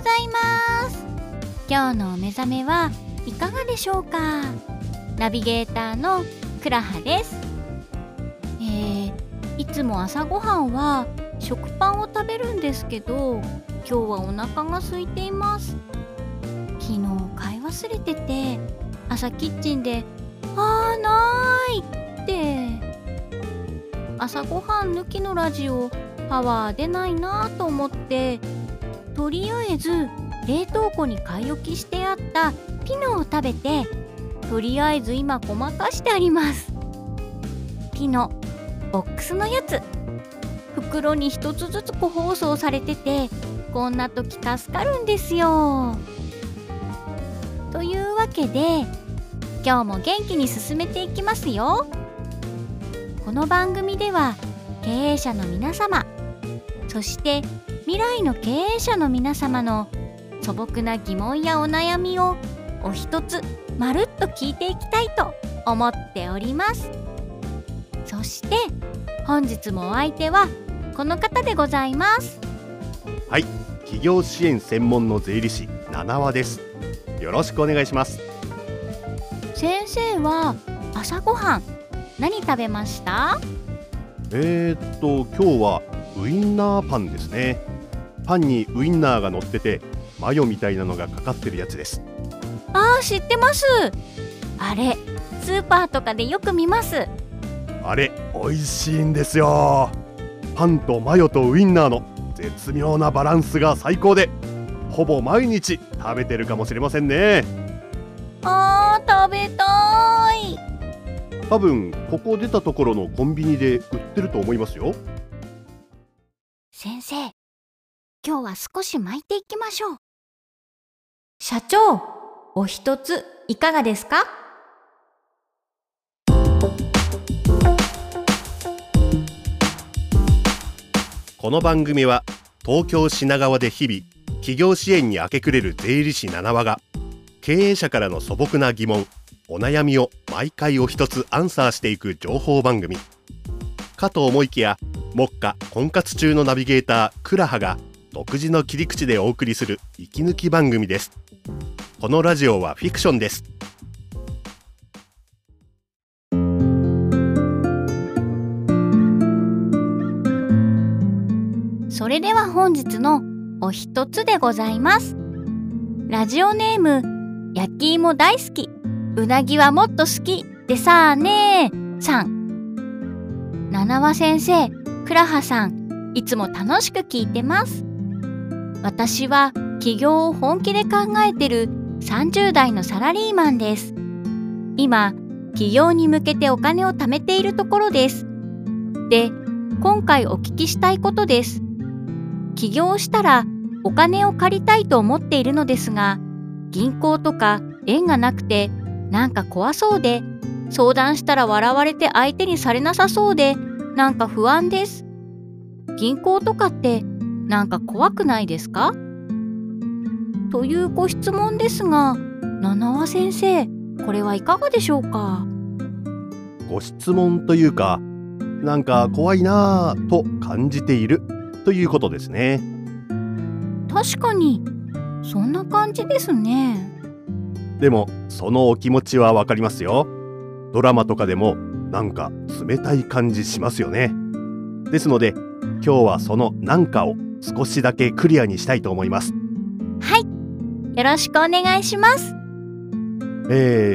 ございます。今日のお目覚めはいかがでしょうか。ナビゲーターのくらはです。いつも朝ごはんは食パンを食べるんですけど、今日はお腹が空いています。昨日買い忘れてて、朝キッチンでないって朝ごはん抜きのラジオパワー出ないなと思って、とりあえず冷凍庫に買い置きしてあったピノを食べて、とりあえず今ごまかしてあります。ピノボックスのやつ、袋に一つずつ個包装されてて、こんな時助かるんですよ。というわけで今日も元気に進めていきますよ。この番組では経営者の皆様、そして未来の経営者の皆様の素朴な疑問やお悩みをお一つまるっと聞いていきたいと思っております。そして本日もお相手はこの方でございます。はい、企業支援専門の税理士七和です。よろしくお願いします。先生は朝ごはん何食べました？今日はウインナーパンですね。パンにウインナーが乗ってて、マヨみたいなのがかかってるやつです。ああ、知ってます。あれスーパーとかでよく見ます。あれ美味しいんですよ。パンとマヨとウインナーの絶妙なバランスが最高で、ほぼ毎日食べてるかもしれませんね。あー、食べたい。多分ここ出たところのコンビニで売ってると思いますよ。先生、今日は少し巻いていきましょう。社長、お一ついかがですか？この番組は東京品川で日々企業支援に明け暮れる税理士七和が、経営者からの素朴な疑問、お悩みを毎回お一つアンサーしていく情報番組かと思いきや、目下婚活中のナビゲーターくらはが独自の切り口でお送りする息抜き番組です。このラジオはフィクションです。それでは本日のお一つでございます。ラジオネーム、焼き芋大好き、うなぎはもっと好きでさあねーさん。七和先生、くらはさん、いつも楽しく聞いてます。私は起業を本気で考えてる30代のサラリーマンです。今起業に向けてお金を貯めているところです。で、今回お聞きしたいことです。起業したらお金を借りたいと思っているのですが、銀行とか縁がなくてなんか怖そうで、相談したら笑われて相手にされなさそうで、なんか不安です。銀行とかってなんか怖くないですか？というご質問ですが、七和先生、これはいかがでしょうか？ご質問というか、なんか怖いなぁと感じているということですね。確かにそんな感じですね。でもそのお気持ちはわかりますよ。ドラマとかでもなんか冷たい感じしますよね。ですので今日はそのなんかを少しだけクリアにしたいと思います。はい、よろしくお願いします。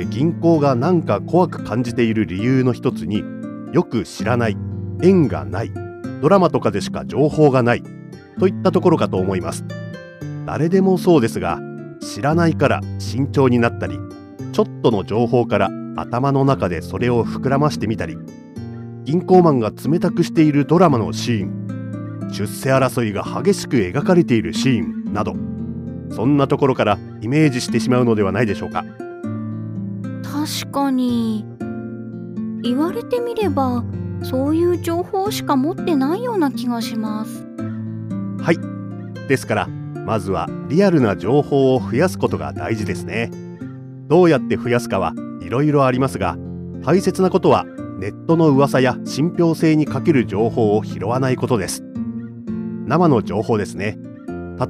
銀行がなんか怖く感じている理由の一つに、よく知らない、縁がない、ドラマとかでしか情報がないといったところかと思います。誰でもそうですが、知らないから慎重になったり、ちょっとの情報から頭の中でそれを膨らましてみたり、銀行マンが冷たくしているドラマのシーン、出世争いが激しく描かれているシーンなど、そんなところからイメージしてしまうのではないでしょうか。確かに言われてみればそういう情報しか持ってないような気がします。はい、ですからまずはリアルな情報を増やすことが大事ですね。どうやって増やすかはいろいろありますが、大切なことはネットの噂や信憑性に欠ける情報を拾わないことです。生の情報ですね。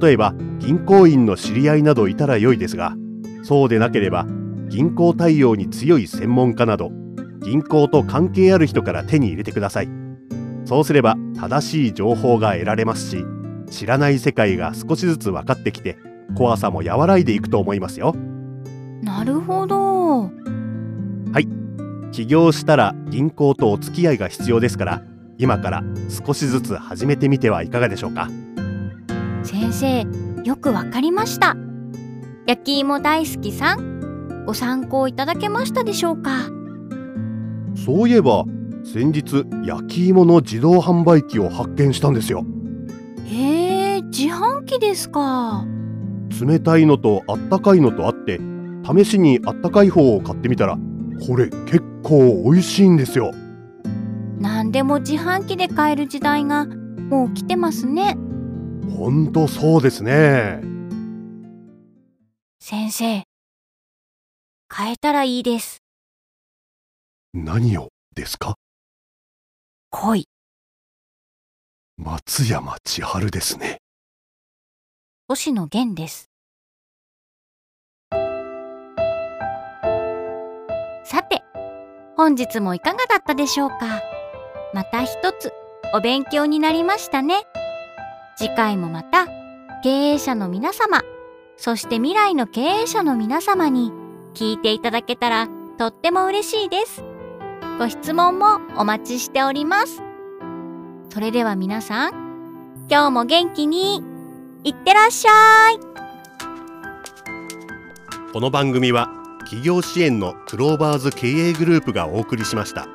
例えば銀行員の知り合いなどいたら良いですが、そうでなければ銀行対応に強い専門家など銀行と関係ある人から手に入れてください。そうすれば正しい情報が得られますし、知らない世界が少しずつ分かってきて怖さも和らいでいくと思いますよ。なるほど。はい、起業したら銀行とお付き合いが必要ですから、今から少しずつ始めてみてはいかがでしょうか。先生、よくわかりました。焼き芋大好きさん、ご参考いただけましたでしょうか。そういえば先日焼き芋の自動販売機を発見したんですよ。へえ、自販機ですか。冷たいのとあったかいのとあって、試しにあったかい方を買ってみたら、これ結構美味しいんですよ。何でも自販機で買える時代がもう来てますね。ほんとそうですね。先生、変えたらいいです。何をですか？恋。松山千春ですね。星野源です。さて、本日もいかがだったでしょうか。また一つお勉強になりましたね。次回もまた経営者の皆様、そして未来の経営者の皆様に聞いていただけたらとっても嬉しいです。ご質問もお待ちしております。それでは皆さん、今日も元気にいってらっしゃい。この番組は企業支援のクローバーズ経営グループがお送りしました。